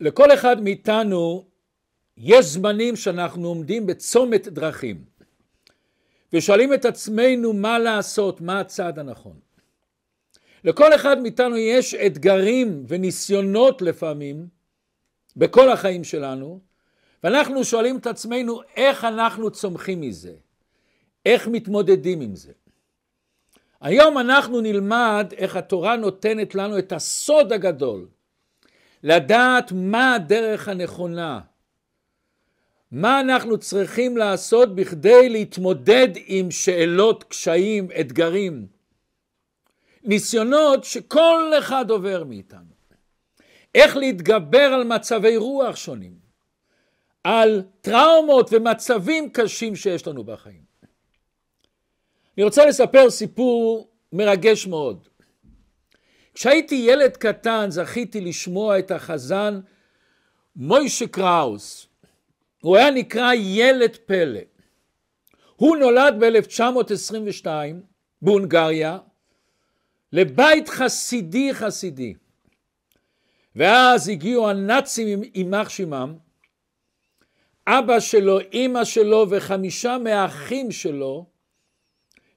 לכל אחד מאיתנו יש זמנים שאנחנו עומדים בצומת דרכים ושואלים את עצמנו מה לעשות, מה הצעד הנכון. לכל אחד מאיתנו יש אתגרים וניסיונות לפעמים בכל החיים שלנו, ואנחנו שואלים את עצמנו איך אנחנו צומחים מזה, איך מתמודדים עם זה. היום אנחנו נלמד איך התורה נותנת לנו את הסוד הגדול, לדעת מה הדרך הנכונה, מה אנחנו צריכים לעשות בכדי להתמודד עם שאלות, קשיים, אתגרים, ניסיונות שכל אחד עובר מאיתנו. איך להתגבר על מצבי רוח שונים, על טראומות ומצבים קשים שיש לנו בחיים. אני רוצה לספר סיפור מרגש מאוד. כשהייתי ילד קטן זכיתי לשמוע את החזן מוישה קראוס. הוא היה נקרא ילד פלא. הוא נולד ב-1922 בהונגריה לבית חסידי. ואז הגיעו הנאצים עם יימח שמם. אבא שלו, אמא שלו ו5 מהאחים שלו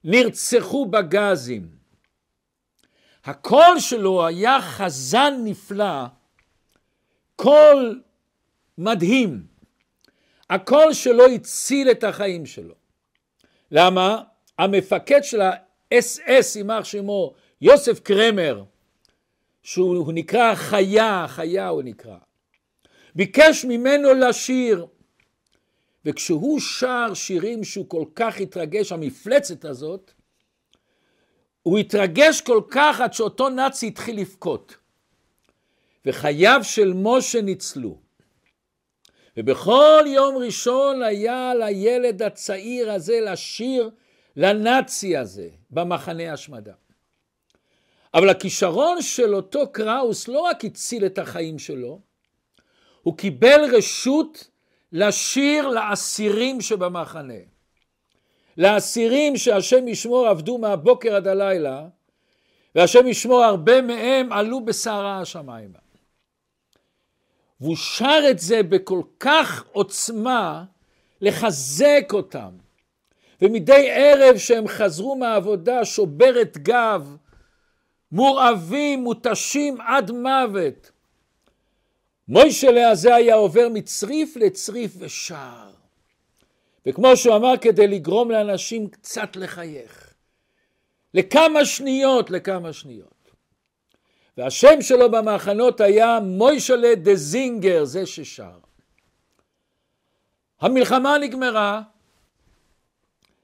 נרצחו בגזים. הקול שלו היה חזן נפלא, קול מדהים. הקול שלו הציל את החיים שלו. למה? המפקד של ה-SS, יימח שמו, יוסף קרמר, שהוא נקרא חיה הוא נקרא, ביקש ממנו לשיר, וכשהוא שר שירים שהוא כל כך התרגש, המפלצת הזאת, הוא התרגש כל כך עד שאותו נאצי התחיל לבכות, וחייו של משה ניצלו. ובכל יום ראשון היה לילד הצעיר הזה לשיר לנאצי הזה במחנה השמדה. אבל הכישרון של אותו קראוס לא רק הציל את החיים שלו, הוא קיבל רשות לשיר לאסירים שבמחנה. לאסירים שהשם ישמור עבדו מהבוקר עד הלילה, והשם ישמור הרבה מהם עלו בסערה השמיימה. והוא שר את זה בכל כך עוצמה לחזק אותם. ומדי ערב שהם חזרו מהעבודה שוברת גב, מורעבים, מותשים עד מוות. מוישלה הזה היה עובר מצריף לצריף ושער. וכמו שהוא אמר, כדי לגרום לאנשים קצת לחייך. לכמה שניות. והשם שלו במחנות היה מוישלה דזינגר, זה ששר. המלחמה נגמרה,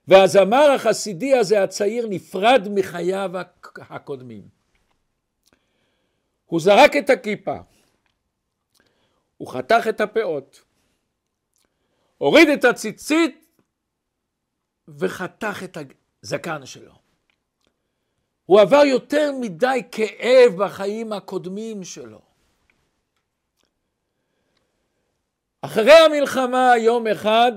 והזמר החסידי הזה הצעיר נפרד מחייו הקודמים. הוא זרק את הכיפה, הוא חתך את הפאות, הוריד את הציצית וחתך את הזקן שלו. הוא עבר יותר מדי כאב בחיים הקודמים שלו. אחרי המלחמה יום אחד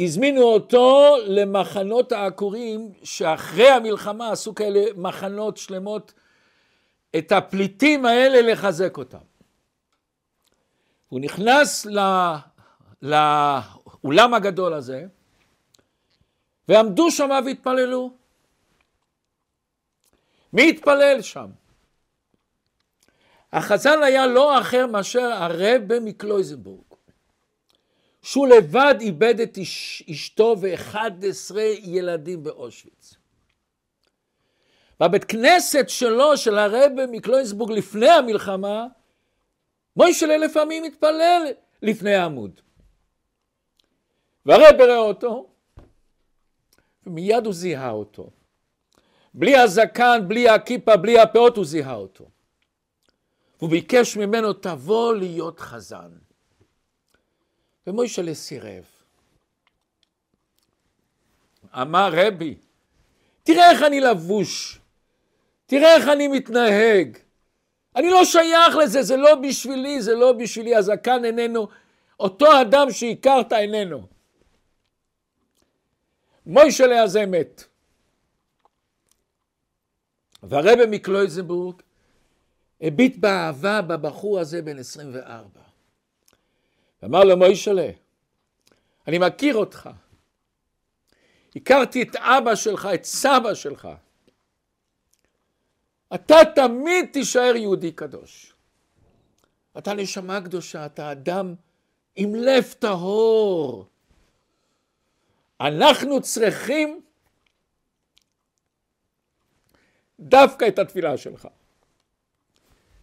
הזמינו אותו למחנות העקורים, שאחרי המלחמה עשו כאלה מחנות שלמות, את הפליטים האלה לחזק אותם. הוא נכנס לאולם הגדול הזה, ועמדו שם והתפללו. מי התפלל שם? החזן היה לא אחר מאשר הרב מקלויזנבורג, שהוא לבד איבד את אשתו ו11 ילדים באושוויץ. בבית כנסת שלו, של הרב מקלויזנבורג, לפני המלחמה, מוישלה לפעמים התפלל לפני העמוד. והרב ראה אותו, ומיד הוא זיהה אותו. בלי הזקן, בלי הכיפה, בלי הפאות, הוא זיהה אותו. והוא ביקש ממנו, תבוא להיות חזן. ומוישלה סירב. אמר, רבי, תראה איך אני לבוש, תראה איך אני מתנהג, אני לא שייך לזה, זה לא בשבילי, הזקן איננו, אותו אדם שהכרת איננו. מוישלה הזה מת. והרב מקלויזנבורג הביט באהבה בבחור הזה בן 24. אמר לו מוישל'ה, אני מכיר אותך. הכרתי את אבא שלך, את סבא שלך. אתה תמיד תישאר יהודי קדוש. אתה נשמה קדושה, אתה אדם עם לב טהור. אנחנו צריכים דווקא את התפילה שלך.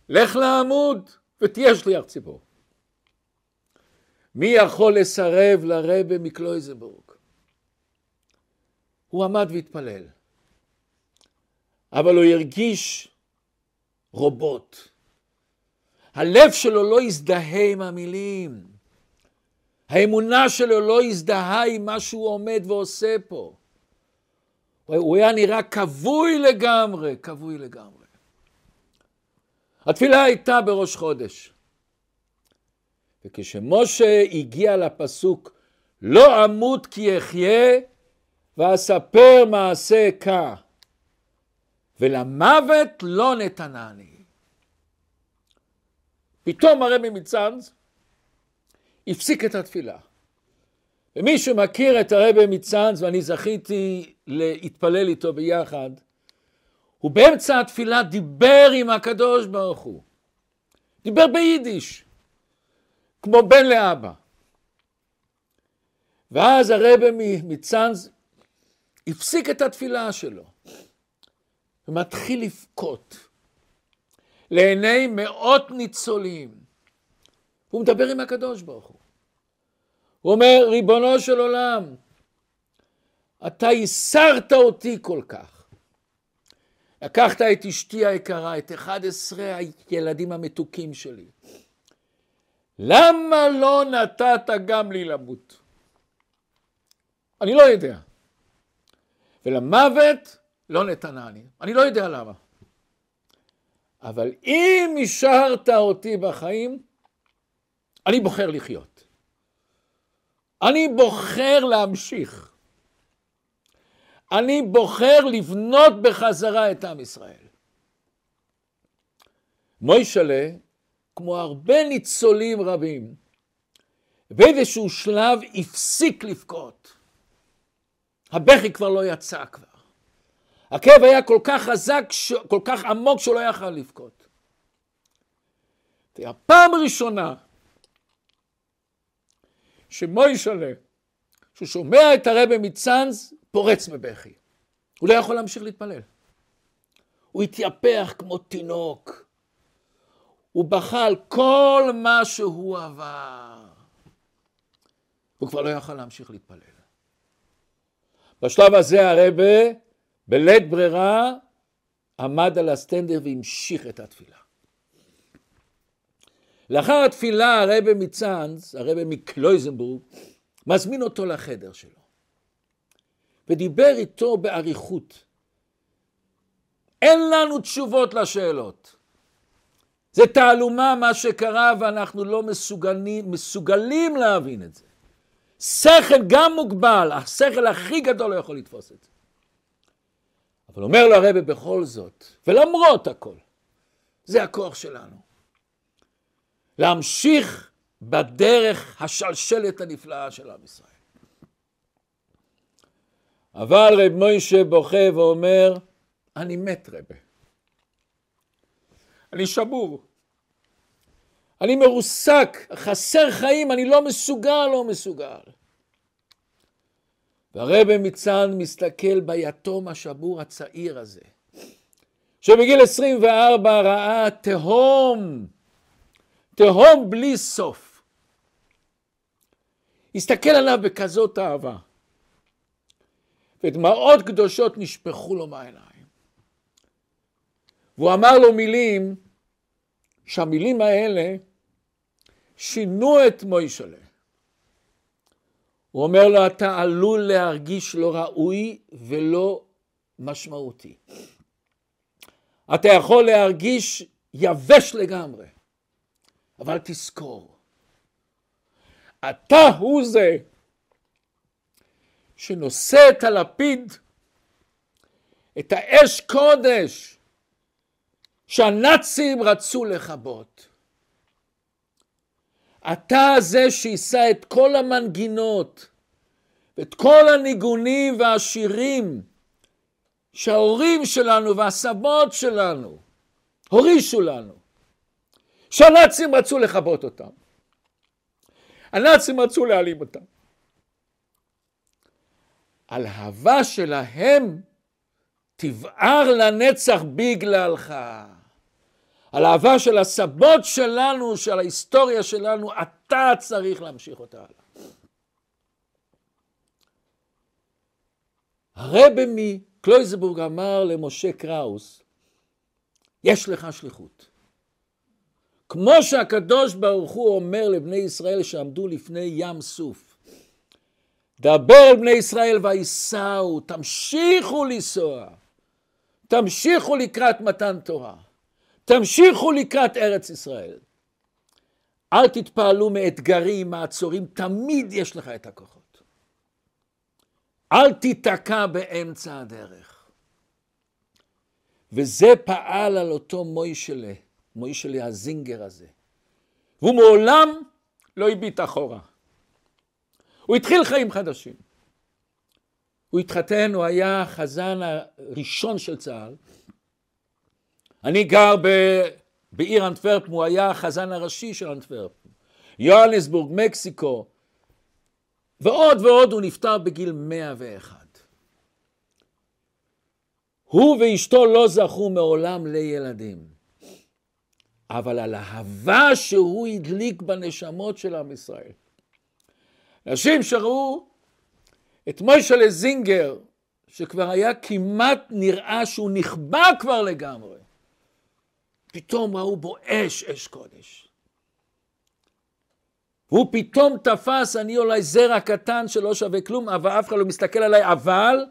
לך לעמוד ותהיה שליח ציבור. מי יכול לסרב לרבי מקלויזנבורג? הוא עמד והתפלל, אבל הוא הרגיש רובוט. הלב שלו לא הזדהה עם המילים. האמונה שלו לא הזדהה עם מה שהוא עומד ועושה פה. הוא היה נראה כבוי לגמרי, כבוי לגמרי. התפילה הייתה בראש חודש. וכשמשה הגיע לפסוק, לא אמות כי אחיה, ואספר מעשה כה, ולמוות לא נתנני. פתאום הרבי מצאנז הפסיק את התפילה. ומי שמכיר את הרבי מצאנז, ואני זכיתי להתפלל איתו ביחד, הוא באמצע התפילה דיבר עם הקדוש ברוך הוא. דיבר ביידיש, כמו בן לאבא. ואז הרבי מצאנז הפסיק את התפילה שלו. ומתחיל לבכות לעיני מאות ניצולים. הוא מדבר עם הקדוש ברוך הוא. הוא אומר, ריבונו של עולם, אתה הסרת אותי כל כך. לקחת את אשתי היקרה, את 11 הילדים המתוקים שלי. למה לא נתת גם לי למות? אני לא יודע. ולמוות לא נתנני. אני לא יודע למה. אבל אם השארת אותי בחיים, אני בוחר לחיות. אני בוחר להמשיך. אני בוחר לבנות בחזרה את עם ישראל. מוישל'ה, כמו הרבה ניצולים רבים, באיזשהו שלב הפסיק לבכות. הבכי כבר לא יצא כבר. הכאב היה כל כך חזק, כל כך עמוק, שהוא לא יכל לבכות. והפעם הראשונה שמוישל'ה, שהוא שומע את הרבי מצאנז, פורץ מבכי. הוא לא יכול להמשיך להתפלל. הוא התייפח כמו תינוק. הוא בכה על כל מה שהוא עבר. הוא כבר לא יכל להמשיך להתפלל. בשלב הזה הרבי בלית ברירה עמד על הסטנדר והמשיך את התפילה. לאחר התפילה הרבי מצאנז, הרבי מקלויזנבורג, מזמין אותו לחדר שלו. ודיבר איתו באריכות. אין לנו תשובות לשאלות. זה תעלומה מה שקרה ואנחנו לא מסוגלים להבין את זה. שכל גם מוגבל, השכל הכי גדול לא יכול לתפוס את זה. אבל אומר לו הרבי בכל זאת, ולמרות הכל, זה הכוח שלנו. להמשיך בדרך השלשלת הנפלאה של עם ישראל. אבל רב מוישה בוכה ואומר, אני מת רבי. אני שבור. אני מרוסק, חסר חיים, אני לא מסוגל. והרבי מצאנז מסתכל ביתום השבור הצעיר הזה, שבגיל 24 ראה תהום בלי סוף. הסתכל עליו בכזאת אהבה, ודמעות קדושות נשפכו לו מהעיניים. והוא אמר לו מילים, שהמילים האלה שינו את מוישל'ה. הוא אומר לו, אתה עלול להרגיש לא ראוי ולא משמעותי. אתה יכול להרגיש יבש לגמרי, אבל תזכור. אתה הוא זה שנושא את הלפיד, את האש קודש, שהנאצים רצו לכבות. אתה זה שישא את כל המנגינות ואת כל הניגונים והשירים שההורים שלנו והסבות שלנו הורישו לנו, שהנאצים רצו לכבות אותם. הנאצים רצו להעלים אותם. הלהבה שלהם תבער לנצח בגללך. הלהבה של הסבות שלנו, של ההיסטוריה שלנו, אתה צריך להמשיך אותה הלאה. הרב מקלויזבורג אמר למשה קראוס, יש לך שליחות. כמו שהקדוש ברוך הוא אומר לבני ישראל שעמדו לפני ים סוף, דבר לבני ישראל ויסעו, תמשיכו לנסוע, תמשיכו לקראת מתן תורה, תמשיכו לקראת ארץ ישראל. אל תתפעלו מאתגרים, מעצורים, תמיד יש לך את הכוחות. אל תיתקע באמצע הדרך. וזה פעל על אותו מוישלה, מוישלה הזינגר הזה. והוא מעולם לא הביט אחורה. הוא התחיל חיים חדשים. הוא התחתן, הוא היה החזן הראשון של צה"ל. אני גר בעיר אנטוורפן, הוא היה החזן הראשי של אנטוורפן. יוהנסבורג, מקסיקו, ועוד ועוד. הוא נפטר בגיל 101. הוא ואשתו לא זכו מעולם לילדים. אבל הלהבה שהוא הדליק בנשמות של עם ישראל. אנשים שראו את מוישל'ה זינגר, שכבר היה כמעט נראה שהוא נכבה כבר לגמרי, פתאום ראו בו אש, אש קודש. והוא פתאום תפס, אני אולי זרע קטן שלא שווה כלום, אבל אף אחד לא מסתכל עליי, אבל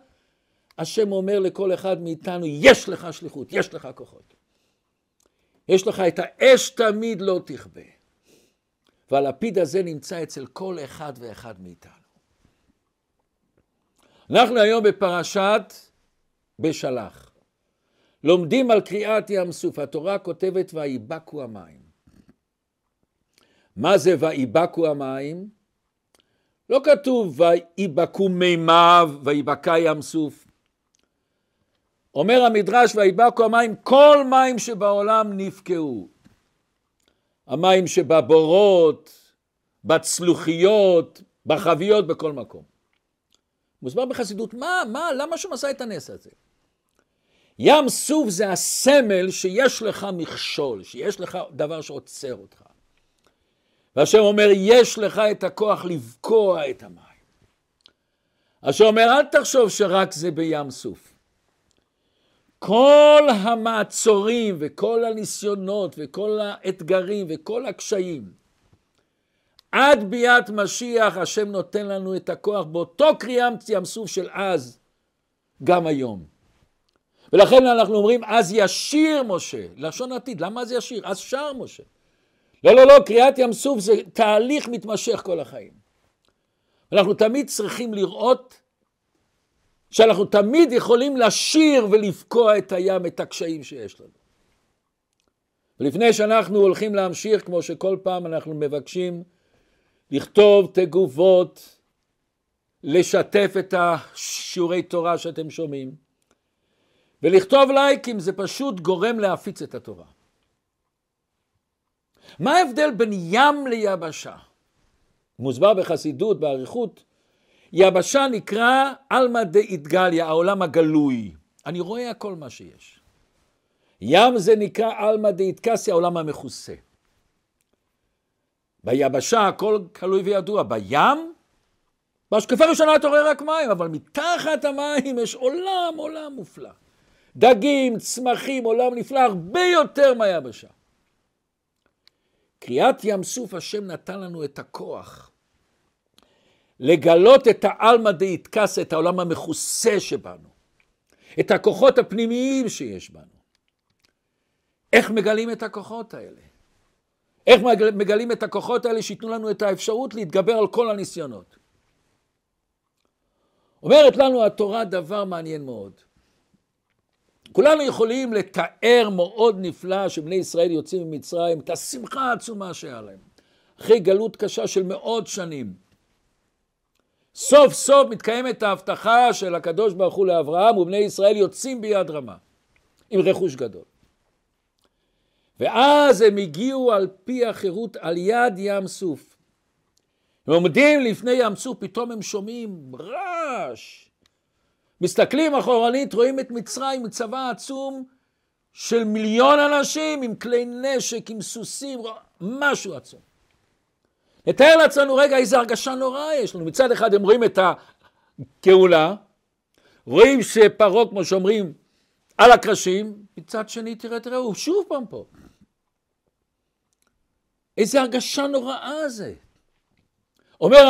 השם אומר לכל אחד מאיתנו, יש לך שליחות, יש לך כוחות. יש לך את האש תמיד לא תכבה. והלפיד הזה נמצא אצל כל אחד ואחד מאיתנו. אנחנו היום בפרשת בשלח. לומדים על קריאת ים סוף. התורה כותבת ויבקו המים. מה זה ויבקו המים? לא כתוב ויבקו מימיו ויבקע ים סוף. אומר המדרש ויבקו המים, כל מים שבעולם נפקעו. המים שבבורות, בצלוחיות, בחביות, בכל מקום. מוסבר בחסידות, למה שהוא עשה את הנס הזה? ים סוף זה הסמל שיש לך מכשול, שיש לך דבר שעוצר אותך. והשם אומר, יש לך את הכוח לבקוע את המים. השם אומר, אל תחשוב שרק זה בים סוף. כל המעצורים וכל הניסיונות וכל האתגרים וכל הקשיים, עד ביאת משיח השם נותן לנו את הכוח באותו קריאת ים סוף של אז, גם היום. ולכן אנחנו אומרים, אז ישיר משה, לשון עתיד, למה אז ישיר? אז שר משה. לא, קריאת ים סוף זה תהליך מתמשך כל החיים. אנחנו תמיד צריכים לראות שאנחנו תמיד יכולים לשיר ולבקוע את הים, את הקשיים שיש לנו. ולפני שאנחנו הולכים להמשיך, כמו שכל פעם אנחנו מבקשים, לכתוב תגובות, לשתף את השיעורי תורה שאתם שומעים, ולכתוב לייקים, זה פשוט גורם להפיץ את התורה. מה ההבדל בין ים ליבשה? מוסבר בחסידות, באריכות, יבשה נקרא אלמא דאיתגליה, העולם הגלוי. אני רואה הכל מה שיש. ים זה נקרא אלמא דאיתקסיה, העולם המכוסה. ביבשה הכל גלוי וידוע, בים, בהשקפה ראשונה אתה רואה רק מים, אבל מתחת המים יש עולם, עולם מופלא. דגים, צמחים, עולם נפלא, הרבה יותר מהיבשה. קריאת ים סוף השם נתן לנו את הכוח לגלות את העלמא דאיתקסא, את העולם המכוסה שבנו, את הכוחות הפנימיים שיש בנו. איך מגלים את הכוחות האלה? איך מגלים את הכוחות האלה שיתנו לנו את האפשרות להתגבר על כל הניסיונות? אומרת לנו התורה דבר מעניין מאוד. כולנו יכולים לתאר מאוד נפלא שבני ישראל יוצאים ממצרים, את השמחה העצומה שהיה להם. אחרי גלות קשה של מאות שנים. סוף סוף מתקיימת ההבטחה של הקדוש ברוך הוא לאברהם, ובני ישראל יוצאים ביד רמה, עם רכוש גדול. ואז הם הגיעו על פי החירות, על יד ים סוף. הם עומדים לפני ים סוף, פתאום הם שומעים רעש. מסתכלים אחורנית, רואים את מצרים, צבא עצום של 1,000,000 אנשים, עם כלי נשק, עם סוסים, משהו עצום. נתאר לעצמנו רגע איזו הרגשה נוראה יש לנו. מצד אחד הם רואים את הגאולה, רואים שפרעה, כמו שאומרים, על הקרשים, מצד שני תראה, הוא שוב פעם פה. איזו הרגשה נוראה זה. אומר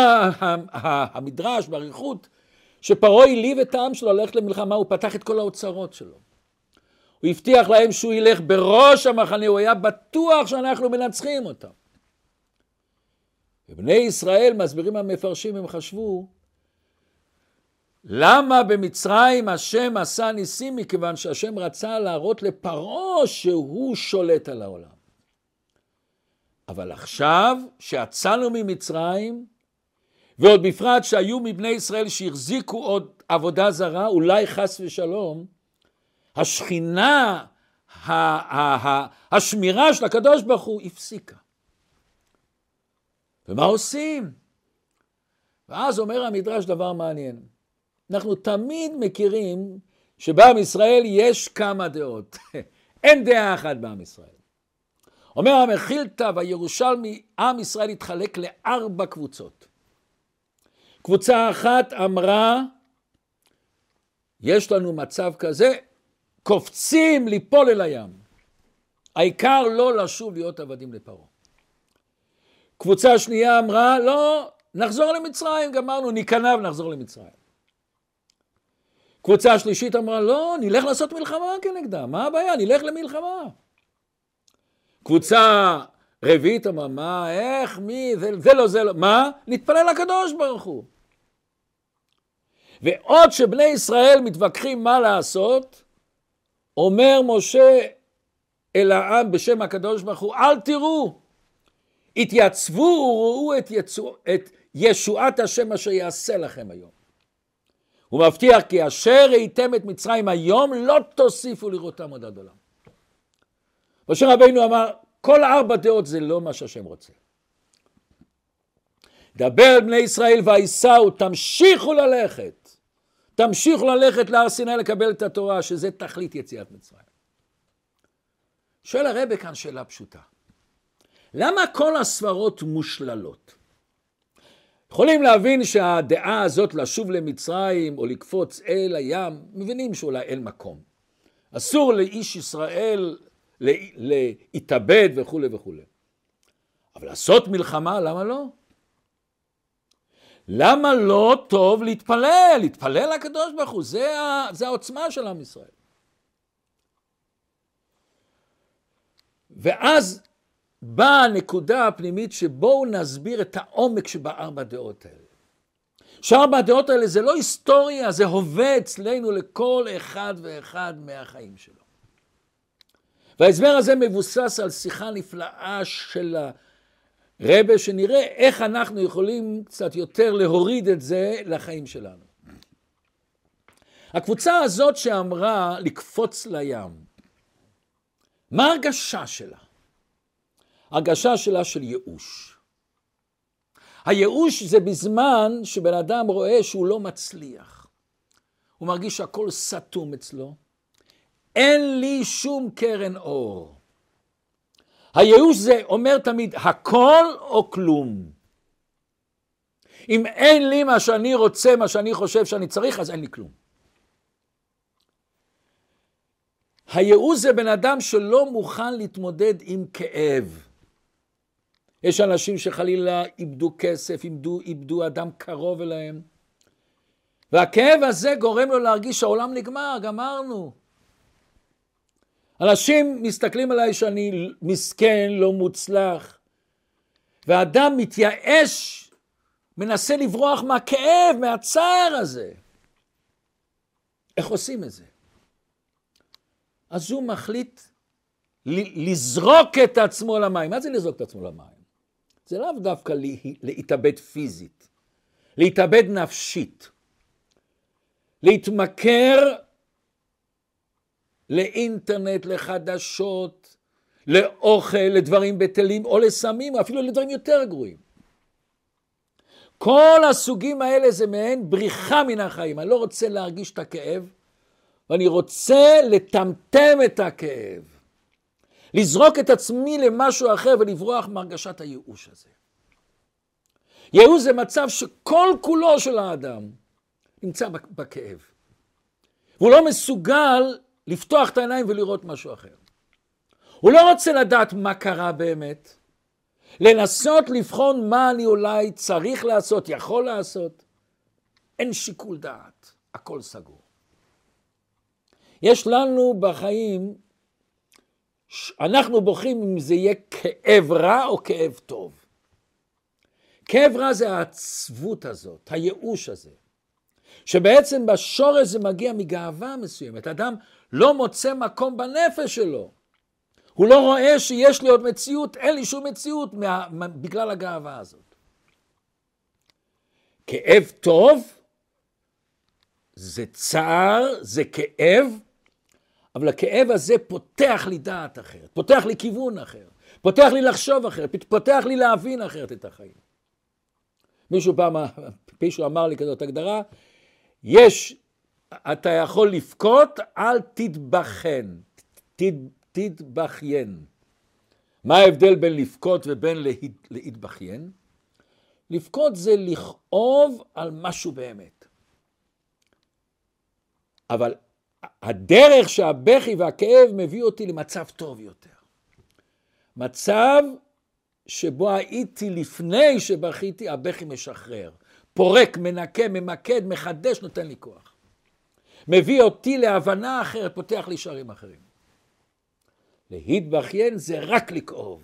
המדרש בעריכות, שפרעה העליב את העם שלו ללכת למלחמה, הוא פתח את כל האוצרות שלו. הוא הבטיח להם שהוא ילך בראש המחנה, הוא היה בטוח שאנחנו מנצחים אותם. ובני ישראל, מסבירים המפרשים, הם חשבו, למה במצרים השם עשה ניסים? מכיוון שהשם רצה להראות לפרעה שהוא שולט על העולם. אבל עכשיו שיצאנו ממצרים, ועוד בפרט שהיו מבני ישראל שהחזיקו עוד עבודה זרה, אולי חס ושלום, השכינה, השמירה של הקדוש ברוך הוא הפסיקה. ומה עושים? ואז אומר המדרש דבר מעניין. אנחנו תמיד מכירים שבעם ישראל יש כמה דעות. אין דעה אחת בעם ישראל. אומר המחילתא והירושלמי, עם ישראל התחלק ל4 קבוצות. קבוצה אחת אמרה, יש לנו מצב כזה, קופצים ליפול אל הים. העיקר לא לשוב להיות עבדים לפרעה. קבוצה שנייה אמרה, לא, נחזור למצרים, גמרנו, ניכנע ונחזור למצרים. קבוצה שלישית אמרה, לא, נלך לעשות מלחמה כנגדה, מה הבעיה? נלך למלחמה. קבוצה רביעית אמרה, מה, איך, מי, זה לא, מה? נתפלל לקדוש ברוך הוא. ועוד שבני ישראל מתווכחים מה לעשות, אומר משה אל העם בשם הקדוש ברוך הוא, אל תראו, התייצבו וראו את ישועת השם אשר יעשה לכם היום. הוא מבטיח כי אשר ראיתם את מצרים היום לא תוסיפו לראותם עוד עד עולם. משה רבינו אמר, כל 4 דעות זה לא מה שהשם רוצה. דבר בני ישראל וייסעו, תמשיכו ללכת להר סיני לקבל את התורה, שזה תכלית יציאת מצרים. שואל הרבי כאן שאלה פשוטה. למה כל הסברות מושללות? יכולים להבין שהדעה הזאת לשוב למצרים או לקפוץ אל הים, מבינים שאולי אין מקום. אסור לאיש ישראל להתאבד וכו' וכו'. אבל לעשות מלחמה, למה לא? למה לא טוב להתפלל? להתפלל לקדוש ברוך הוא, זה העוצמה של עם ישראל. ואז באה הנקודה הפנימית שבואו נסביר את העומק שבארבע דעות האלה. שארבע דעות האלה זה לא היסטוריה, זה הווה אצלנו לכל אחד ואחד מהחיים שלו. וההסבר הזה מבוסס על שיחה נפלאה של הרבי, שנראה איך אנחנו יכולים קצת יותר להוריד את זה לחיים שלנו. הקבוצה הזאת שאמרה לקפוץ לים, מה הרגשה שלה? הרגשה שלה של ייאוש. הייאוש זה בזמן שבן אדם רואה שהוא לא מצליח. הוא מרגיש שהכל סתום אצלו. אין לי שום קרן אור. הייאוש זה אומר תמיד, הכל או כלום. אם אין לי מה שאני רוצה, מה שאני חושב שאני צריך, אז אין לי כלום. הייאוש זה בן אדם שלא מוכן להתמודד עם כאב. יש אנשים שחלילה איבדו כסף, איבדו אדם קרוב אליהם. והכאב הזה גורם לו להרגיש שהעולם נגמר, גמרנו. אנשים מסתכלים עליי שאני מסכן, לא מוצלח. והאדם מתייאש, מנסה לברוח מהכאב, מהצער הזה. איך עושים את זה? אז הוא מחליט לזרוק את עצמו למים. מה זה לזרוק את עצמו למים? זה לאו דווקא להתאבד פיזית, להתאבד נפשית, להתמכר לאינטרנט, לחדשות, לאוכל, לדברים בטלים או לסמים, אפילו לדברים יותר גרועים. כל הסוגים האלה זה מעין בריחה מן החיים. אני לא רוצה להרגיש את הכאב, ואני רוצה לטמטם את הכאב. לזרוק את עצמי למשהו אחר ולברוח מהרגשת הייאוש הזה. ייאוש זה מצב שכל כולו של האדם נמצא בכאב. והוא לא מסוגל לפתוח את העיניים ולראות משהו אחר. הוא לא רוצה לדעת מה קרה באמת, לנסות לבחון מה אני אולי צריך לעשות, יכול לעשות. אין שיקול דעת, הכל סגור. יש לנו בחיים, אנחנו בוחרים אם זה יהיה כאב רע או כאב טוב. כאב רע זה העצבות הזאת, הייאוש הזה, שבעצם בשורש זה מגיע מגאווה מסוימת. אדם לא מוצא מקום בנפש שלו. הוא לא רואה שיש לי עוד מציאות, אין לי שום מציאות בגלל הגאווה הזאת. כאב טוב, זה צער, זה כאב, אבל הכאב הזה פותח לי דעת אחרת, פותח לי כיוון אחר, פותח לי לחשוב אחרת, פותח לי להבין אחרת את החיים. מישהו פעם אמר לי כזאת הגדרה, אתה יכול לבכות, אל תתבחן, תתבחיין. מה ההבדל בין לבכות ובין להתבחיין? לבכות זה לכאוב על משהו באמת. אבל הדרך שהבכי והכאב מביא אותי למצב טוב יותר. מצב שבו הייתי לפני שבכיתי, הבכי משחרר. פורק, מנקה, ממקד, מחדש, נותן לי כוח. מביא אותי להבנה אחרת, פותח לי שערים אחרים. להתבכיין זה רק לכאוב,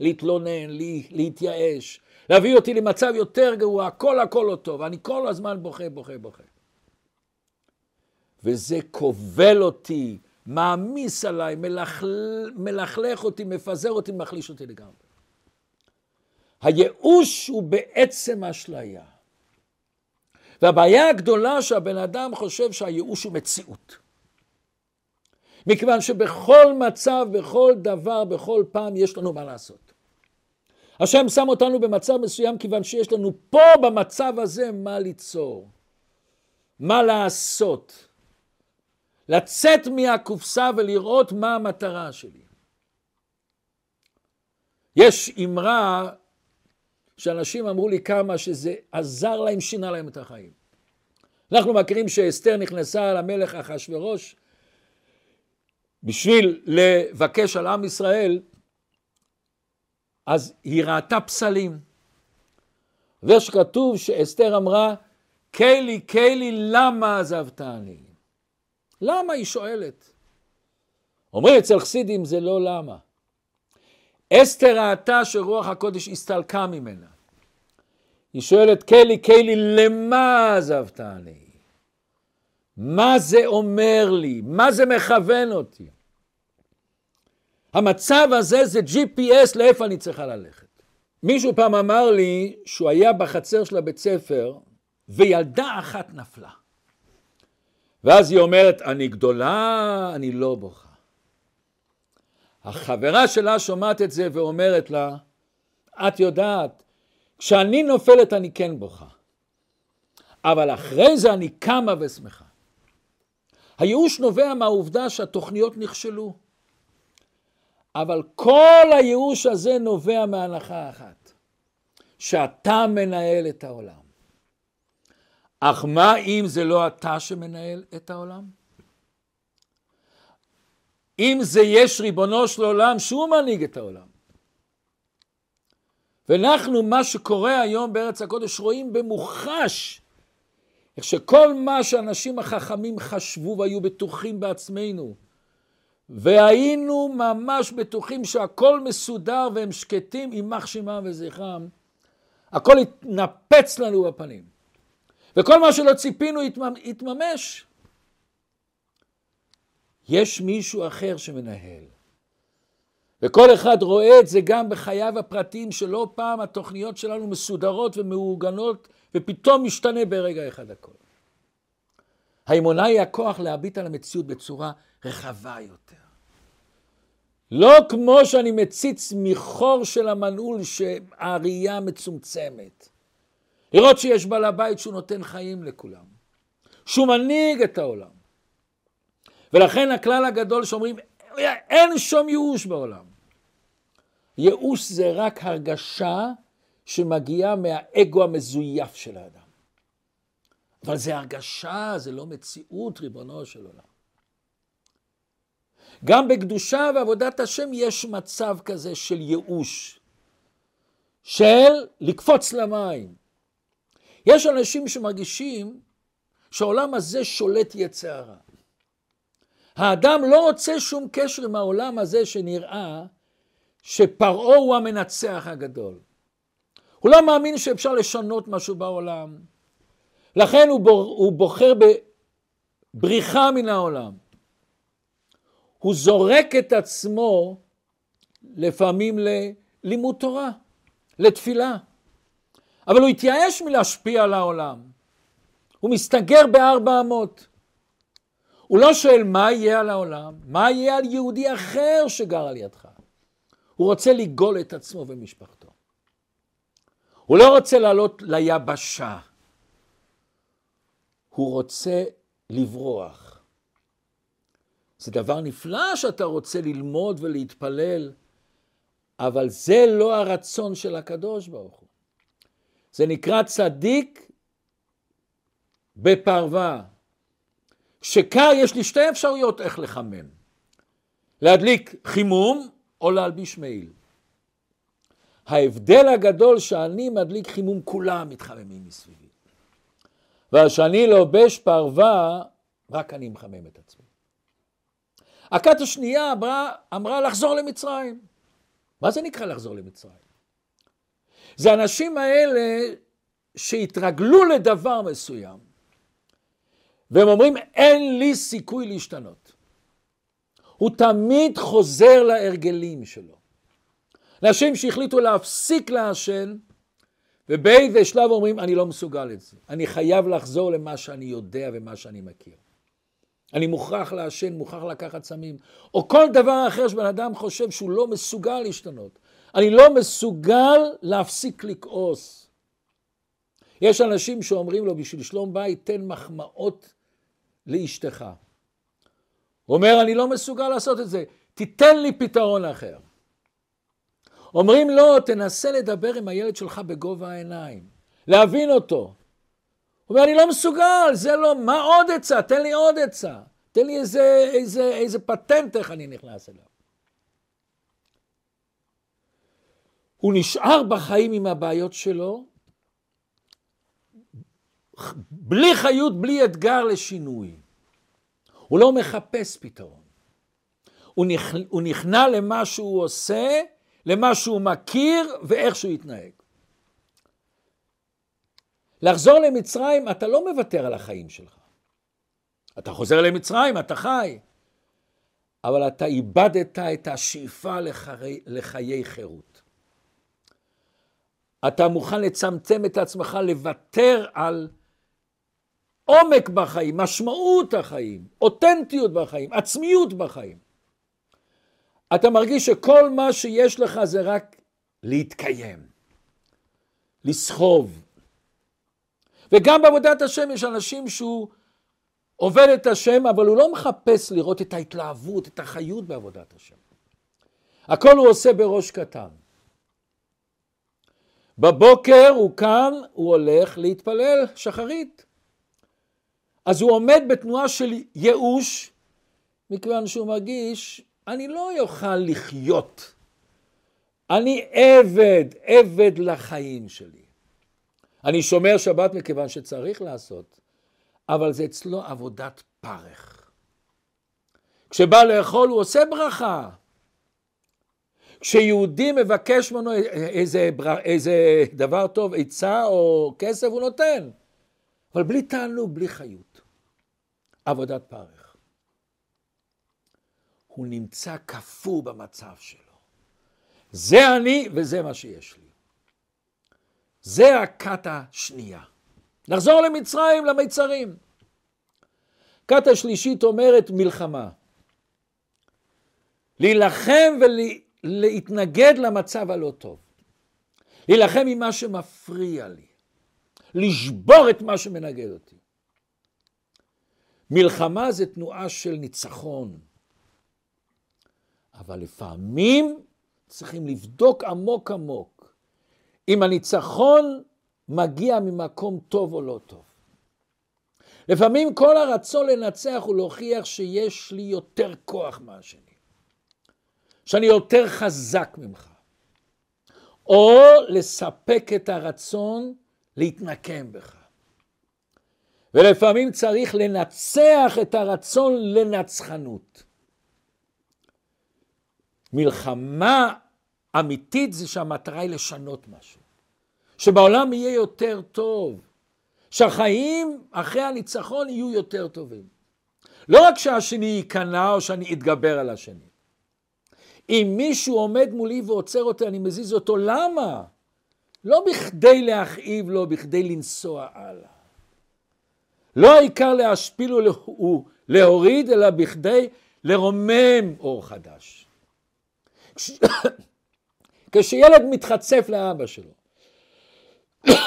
להתלונן, להתייאש, להביא אותי למצב יותר גרוע, הכל לא טוב, אני כל הזמן בוכה. וזה כובל אותי, מעמיס עליי, מלכלך אותי, מפזר אותי, מחליש אותי לגמרי. הייאוש הוא בעצם אשליה. והבעיה הגדולה שהבן אדם חושב שהייאוש הוא מציאות. מכיוון שבכל מצב, בכל דבר, בכל פעם יש לנו מה לעשות. השם שם אותנו במצב מסוים כיוון שיש לנו פה במצב הזה מה ליצור, מה לעשות, לצאת מהקופסה ולראות מה המטרה שלי. יש אמרה שאנשים אמרו לי כמה שזה עזר להם, שינה להם את החיים. אנחנו מכירים שאסתר נכנסה למלך אחשוורוש, בשביל לבקש על עם ישראל, אז היא ראתה פסלים. וכתוב שאסתר אמרה, קיילי, קיילי, למה עזבתני? למה היא שואלת? אומרים אצל חסידים זה לא למה. אסתר ראתה שרוח הקודש הסתלקה ממנה. היא שואלת, קיילי, קיילי, למה עזבתני? מה זה אומר לי? מה זה מכוון אותי? המצב הזה זה GPS, לאיפה אני צריכה ללכת. מישהו פעם אמר לי שהוא היה בחצר של הבית ספר וילדה אחת נפלה. ואז היא אומרת, אני גדולה, אני לא בוכה. החברה שלה שומעת את זה ואומרת לה, את יודעת, כשאני נופלת אני כן בוכה. אבל אחרי זה אני קמה ושמחה. הייאוש נובע מהעובדה שהתוכניות נכשלו. אבל כל הייאוש הזה נובע מהנחה אחת, שאתה מנהל את העולם. אך מה אם זה לא אתה שמנהל את העולם? אם זה יש ריבונו של עולם שהוא מנהיג את העולם. ואנחנו מה שקורה היום בארץ הקודש רואים במוחש, איך שכל מה שאנשים החכמים חשבו והיו בטוחים בעצמנו, והיינו ממש בטוחים שהכל מסודר והם שקטים, יימח שמם וזכרם, הכל התנפץ לנו בפנים. וכל מה שלא ציפינו התממש. יש מישהו אחר שמנהל. וכל אחד רואה את זה גם בחייו הפרטיים, שלא פעם התוכניות שלנו מסודרות ומאורגנות, ופתאום משתנה ברגע אחד הכל. האמונה היא הכוח להביט על המציאות בצורה רחבה יותר. לא כמו שאני מציץ מחור של המנעול שהראייה מצומצמת. לראות שיש בעל הבית שהוא נותן חיים לכולם. שהוא מנהיג את העולם. ולכן הכלל הגדול שאומרים, אין שום ייאוש בעולם. ייאוש זה רק הרגשה שמגיעה מהאגו המזויף של האדם. אבל זה הרגשה, זה לא מציאות, ריבונו של עולם. גם בקדושה ועבודת השם יש מצב כזה של ייאוש, של לקפוץ למים. יש אנשים שמרגישים שהעולם הזה שולט יצר הרע. האדם לא רוצה שום קשר עם העולם הזה שנראה שפרעה הוא המנצח הגדול. הוא לא מאמין שאפשר לשנות משהו בעולם. לכן הוא בוחר בבריחה מן העולם. הוא זורק את עצמו לפעמים ללימוד תורה, לתפילה. אבל הוא התייאש מלהשפיע על העולם. הוא מסתגר בארבע אמות. הוא לא שואל מה יהיה על העולם, מה יהיה על יהודי אחר שגר על ידך. הוא רוצה לגול את עצמו ומשפחתו. הוא לא רוצה לעלות ליבשה. הוא רוצה לברוח. זה דבר נפלא שאתה רוצה ללמוד ולהתפלל, אבל זה לא הרצון של הקדוש ברוך הוא. זה נקרא צדיק בפרווה. שקר יש לי שתי אפשרויות איך לחמם. להדליק חימום או להלביש מעיל. ההבדל הגדול שאני מדליק חימום כולם מתחממים מסביבי. ושאני לובש פרווה רק אני מחמם את עצמי. הכת השנייה אמרה לחזור למצרים. מה זה נקרא לחזור למצרים? זה אנשים האלה שהתרגלו לדבר מסוים, והם אומרים אין לי סיכוי להשתנות. הוא תמיד חוזר להרגלים שלו. אנשים שהחליטו להפסיק לעשן, ובאיזה שלב אומרים אני לא מסוגל את זה. אני חייב לחזור למה שאני יודע ומה שאני מכיר. אני מוכרח לעשן, מוכרח לקחת סמים, או כל דבר אחר שבן אדם חושב שהוא לא מסוגל להשתנות. אני לא מסוגל להפסיק לקעוס. יש אנשים שאומרים לו, בשביל שלום בית, תן מחמאות לאשתך. אומר, אני לא מסוגל לעשות את זה, תיתן לי פתרון אחר. אומרים לו, תנסה לדבר עם הילד שלך בגובה העיניים, להבין אותו. אומר, אני לא מסוגל, זה לא, מה עוד עצה? תן לי עוד עצה. תן לי איזה פטנט איך אני נכנס אליו. הוא נשאר בחיים עם הבעיות שלו, בלי חיות, בלי אתגר לשינוי. הוא לא מחפש פתרון. הוא נכנע למה שהוא עושה, למה שהוא מכיר ואיך שהוא יתנהג. לחזור למצרים, אתה לא מוותר על החיים שלך. אתה חוזר למצרים, אתה חי. אבל אתה איבדת את השאיפה לחיי חירות. אתה מוכן לצמצם את עצמך, לוותר על עומק בחיים, משמעות החיים, אותנטיות בחיים, עצמיות בחיים. אתה מרגיש שכל מה שיש לך זה רק להתקיים, לסחוב. וגם בעבודת השם יש אנשים שהוא עובד את השם, אבל הוא לא מחפש לראות את ההתלהבות, את החיות בעבודת השם. הכל הוא עושה בראש קטן. בבוקר הוא קם, הוא הולך להתפלל שחרית. אז הוא עומד בתנועה של ייאוש, מכיוון שהוא מרגיש, אני לא יוכל לחיות. אני עבד לחיים שלי. אני שומר שבת מכיוון שצריך לעשות, אבל זה אצלו עבודת פרך. כשבא לאכול הוא עושה ברכה. כשיהודי מבקש ממנו איזה דבר טוב, עצה או כסף, הוא נותן. אבל בלי תענוג, בלי חיות. עבודת פרך. הוא נמצא כפו במצב שלו. זה אני וזה מה שיש לי. זה הכת השנייה. נחזור למצרים, למצרים. כת השלישית אומרת מלחמה. להילחם ולהתנגד למצב הלא טוב. להילחם עם מה שמפריע לי. לשבור את מה שמנגד אותי. מלחמה זה תנועה של ניצחון. אבל לפעמים צריכים לבדוק עמוק עמוק אם הניצחון מגיע ממקום טוב או לא טוב. לפעמים כל הרצון לנצח הוא להוכיח שיש לי יותר כוח מהשני. שאני יותר חזק ממך. או לספק את הרצון להתנקם בך. ולפעמים צריך לנצח את הרצון לנצחנות. מלחמה אמיתית זה שהמטרה היא לשנות משהו. שבעולם יהיה יותר טוב. שהחיים אחרי הניצחון יהיו יותר טובים. לא רק שהשני ייכנע או שאני אתגבר על השני. אם מישהו עומד מולי ועוצר אותי, אני מזיז אותו. למה? לא בכדי להכאיב לו, בכדי לנסוע הלאה. לא העיקר להשפיל ולהוריד, אלא בכדי לרומם אור חדש. כשילד מתחצף לאבא שלו,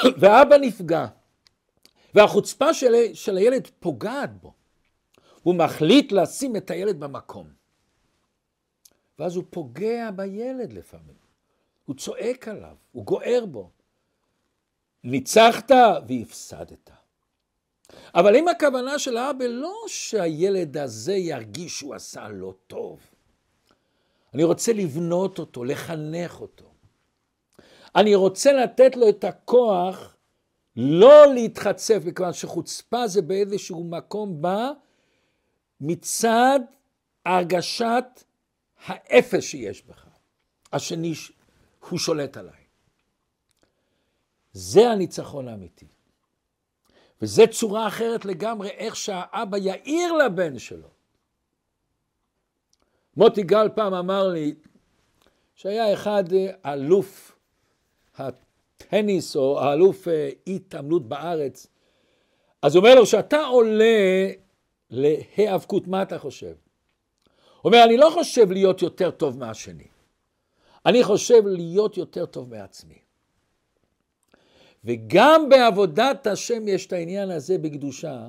ואבא נפגע, והחוצפה של הילד פוגעת בו, הוא מחליט לשים את הילד במקום. ואז הוא פוגע בילד לפעמים. הוא צועק עליו, הוא גוער בו. ניצחת והפסדת. אבל אם הכוונה של האבא לא שהילד הזה ירגיש שהוא עשה לא טוב. אני רוצה לבנות אותו, לחנך אותו. אני רוצה לתת לו את הכוח לא להתחצף, מכיוון שחוצפה זה באיזשהו מקום בא מצד הרגשת האפס שיש בך. השני הוא שולט עליי. זה הניצחון האמיתי. וזה צורה אחרת לגמרי איך שהאבא יאיר לבן שלו. מוטי גל פעם אמר לי שהיה אחד אלוף הטניס או אלוף התעמלות בארץ. אז הוא אומר לו שאתה עולה להיאבקות, מה אתה חושב? הוא אומר, אני לא חושב להיות יותר טוב מהשני. אני חושב להיות יותר טוב מעצמי. וגם בעבודת השם יש את העניין הזה בקדושה,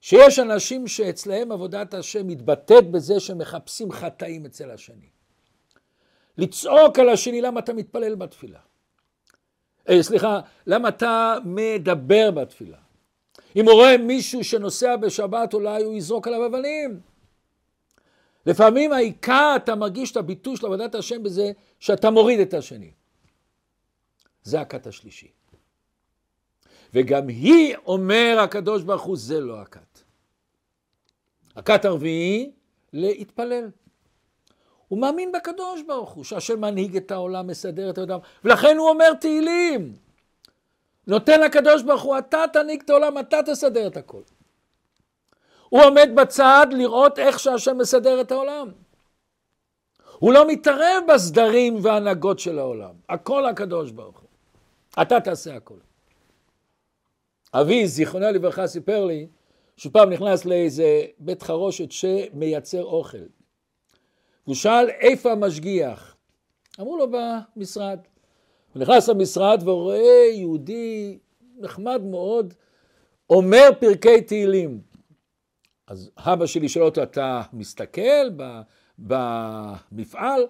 שיש אנשים שאצלהם עבודת השם מתבטאת בזה שמחפשים חטאים אצל השני. לצעוק על השני, למה אתה מתפלל בתפילה? למה אתה מדבר בתפילה? אם הוא רואה מישהו שנוסע בשבת, אולי הוא יזרוק עליו אבנים. לפעמים העיקר אתה מרגיש את הביטוי של עבודת השם בזה שאתה מוריד את השני. זה הכת השלישי. וגם היא אומר הקדוש ברוך הוא, זה לא הכת. הכת הרביעי להתפלל. הוא מאמין בקדוש ברוך הוא, שהשם מנהיג את העולם, מסדר את העולם, ולכן הוא אומר תהילים. נותן לקדוש ברוך הוא, אתה תנהיג את העולם, אתה תסדר את הכל. הוא עומד בצד לראות איך שהשם מסדר את העולם. הוא לא מתערב בסדרים והנהגות של העולם. הכל הקדוש ברוך הוא. אתה תעשה הכל. אבי, זיכרונה לברכה, סיפר לי שפעם נכנס לאיזה בית חרושת שמייצר אוכל. הוא שאל איפה המשגיח? אמרו לו במשרד. הוא נכנס למשרד ורואה יהודי נחמד מאוד, אומר פרקי תהילים. אז אבא שלי שאל אותו, אתה מסתכל במפעל?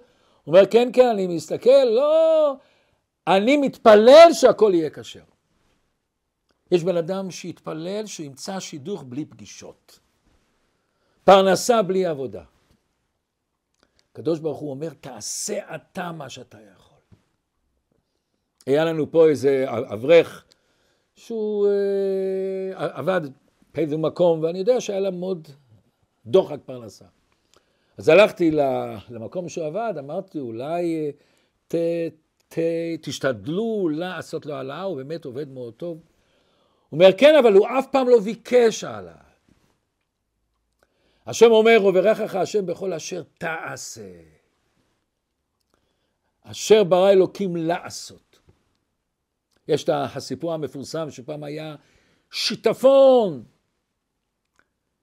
הוא אומר, כן, כן, אני מסתכל. לא, אני מתפלל שהכל יהיה כשר. יש בן אדם שיתפלל שימצא שידוך בלי פגישות. פרנסה בלי עבודה. הקדוש ברוך הוא אומר, תעשה אתה מה שאתה יכול. היה לנו פה איזה אברך שהוא עבד באיזו מקום, ואני יודע שהיה לה מאוד דוחק פרנסה. אז הלכתי למקום שהוא עבד, אמרתי, אולי תשתדלו לעשות לו העלאה, הוא באמת עובד מאוד טוב. הוא אומר, כן, אבל הוא אף פעם לא ביקש העלאה. השם אומר, וברכך השם בכל אשר תעשה. אשר ברא אלוקים לעשות. יש את הסיפור המפורסם שפעם היה שיטפון.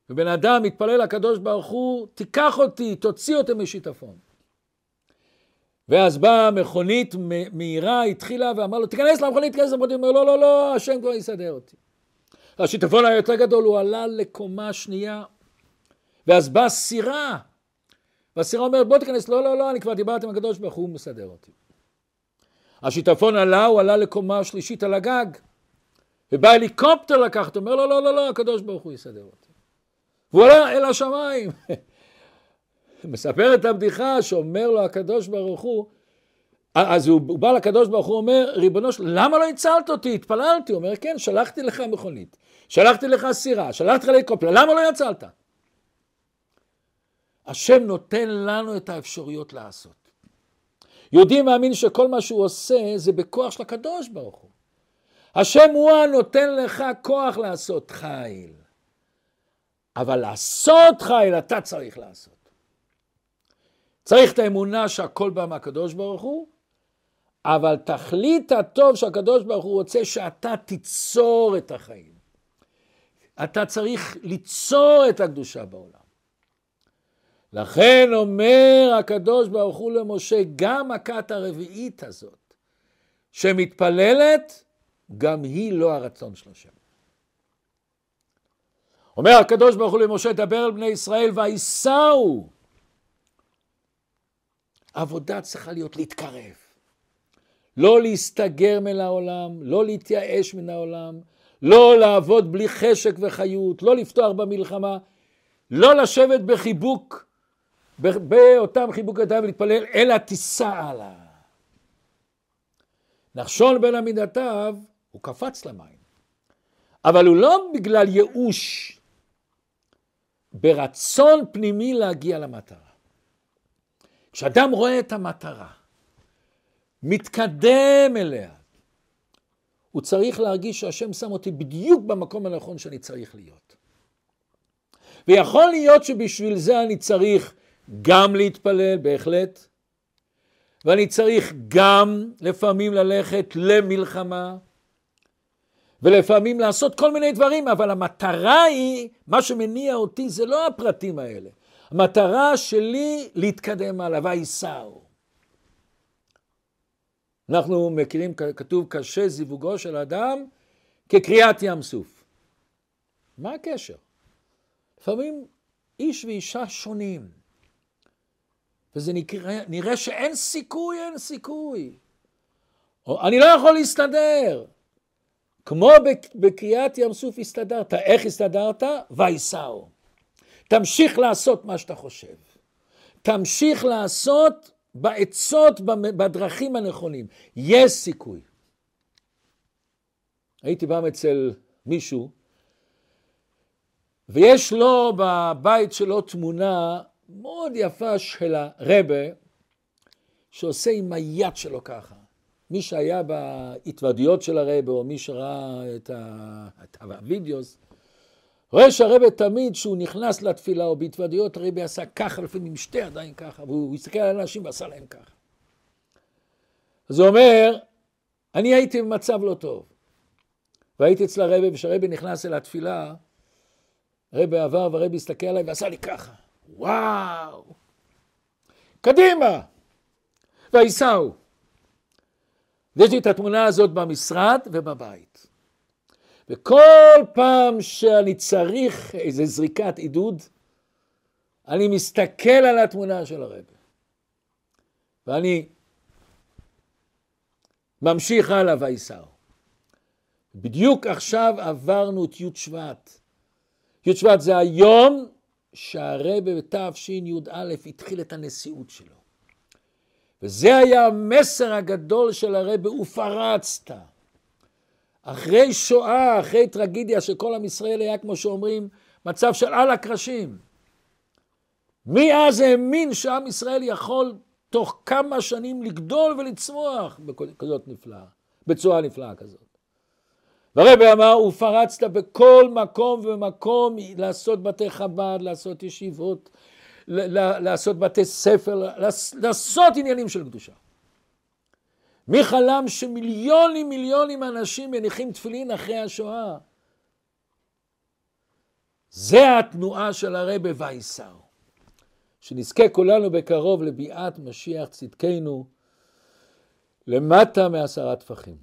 ובן אדם מתפלל לקדוש ברוך הוא, תיקח אותי, תוציא אותי משיטפון. ואז באה מכונית מהירה, התחילה ואמר לו, תיכנס למכונית, תיכנס למכונית. הוא אומר, לא, לא, לא, השם כבר יסדר אותי. השיטפון היה יותר גדול, הוא עלה לקומה שנייה, ואז באה סירה, והסירה אומרת, בוא תיכנס, לא, לא, לא, אני כבר דיברתי עם הקדוש ברוך הוא, הוא מסדר אותי. השיטפון עלה, הוא עלה לקומה שלישית על הגג, ובא הליקופטר לקחת, הוא אומר, לא, לא, לא, לא, הקדוש ברוך הוא יסדר אותי. והוא עלה אל השמיים. מספר את הבדיחה שאומר לו הקדוש ברוך הוא, אז הוא בא לקדוש ברוך הוא אומר, ריבונו שלום, למה לא הצלת אותי? התפללתי, הוא אומר, כן, שלחתי לך מכונית, שלחתי לך סירה, שלחתי לך הליקופטר, למה לא הצלת? השם נותן לנו את האפשרויות לעשות. יהודי מאמין שכל מה שהוא עושה זה בכוח של הקדוש ברוך הוא. השם הוא נותן לך כוח לעשות חיל. אבל לעשות חיל אתה צריך לעשות. צריך את האמונה שהכל בא מהקדוש ברוך הוא, אבל תכלית הטוב שהקדוש ברוך הוא רוצה שאתה תיצור את החיים. אתה צריך ליצור את הקדושה בעולם. לכן אומר הקדוש ברוך הוא למשה, גם הכת הרביעית הזאת, שמתפללת, גם היא לא הרצון של השם. אומר הקדוש ברוך הוא למשה, דבר אל בני ישראל וייסעו. עבודה צריכה להיות להתקרב. לא להסתגר מן העולם, לא להתייאש מן העולם, לא לעבוד בלי חשק וחיות, לא לפתוח במלחמה, לא לשבת בחיבוק, באותם חיבוק ידיים ולהתפלל, אלא תיסע עלה. נחשון בן עמידתיו, הוא קפץ למים, אבל הוא לא בגלל ייאוש, ברצון פנימי להגיע למטרה. כשאדם רואה את המטרה, מתקדם אליה, הוא צריך להרגיש שהשם שם אותי בדיוק במקום הנכון שאני צריך להיות. ויכול להיות שבשביל זה אני צריך גם להתפלל, בהחלט, ואני צריך גם לפעמים ללכת למלחמה, ולפעמים לעשות כל מיני דברים, אבל המטרה היא, מה שמניע אותי זה לא הפרטים האלה. המטרה שלי להתקדם עליו, וייסעו. אנחנו מכירים, כתוב, קשה זיווגו של אדם כקריאת ים סוף. מה הקשר? לפעמים איש ואישה שונים. וזה נראה שאין סיכוי, אין סיכוי. אני לא יכול להסתדר. כמו בקריאת ים סוף הסתדרת. איך הסתדרת? וייסעו. תמשיך לעשות מה שאתה חושב. תמשיך לעשות בעצות, בדרכים הנכונים. יש סיכוי. הייתי פעם אצל מישהו, ויש לו בבית שלו תמונה מאוד יפה של הרבה, שעושה עם היד שלו ככה. מי שהיה בהתוודיות של הרבה, או מי שראה את הווידאוס, רואה שהרבה תמיד שהוא נכנס לתפילה או בהתוודיות, הרבה עשה ככה, לפעמים עם שתי עדיין ככה, והוא הסתכל על אנשים ועשה להם ככה. אז הוא אומר, אני הייתי במצב לא טוב, והייתי אצל הרבה, ושהרבה נכנס אל התפילה, הרבה עבר והרבה הסתכל עליי ועשה לי ככה. וואו! קדימה! וייסעו. יש לי את התמונה הזאת במשרד ובבית. וכל פעם שאני צריך איזו זריקת עידוד, אני מסתכל על התמונה של הרב. ואני ממשיך הלאה וייסעו. בדיוק עכשיו עברנו את י' שבט. י' שבט זה היום שהרב בתש"י י"א התחיל את הנשיאות שלו. וזה היה המסר הגדול של הרב, ופרצת. אחרי שואה, אחרי טרגדיה שכל עם ישראל היה, כמו שאומרים, מצב של על הקרשים. מי אז האמין שעם ישראל יכול תוך כמה שנים לגדול ולצמוח בכזאת נפלאה, בצורה נפלאה כזאת. והרבי אמר, ופרצת בכל מקום ומקום, לעשות בתי חב"ד, לעשות ישיבות, לעשות בתי ספר, לעשות עניינים של קדושה. מי חלם שמיליונים מיליונים אנשים מניחים תפילין אחרי השואה? זה התנועה של הרבי וייסאו. שנזכה כולנו בקרוב לביאת משיח צדקנו למטה מ10 טפחים.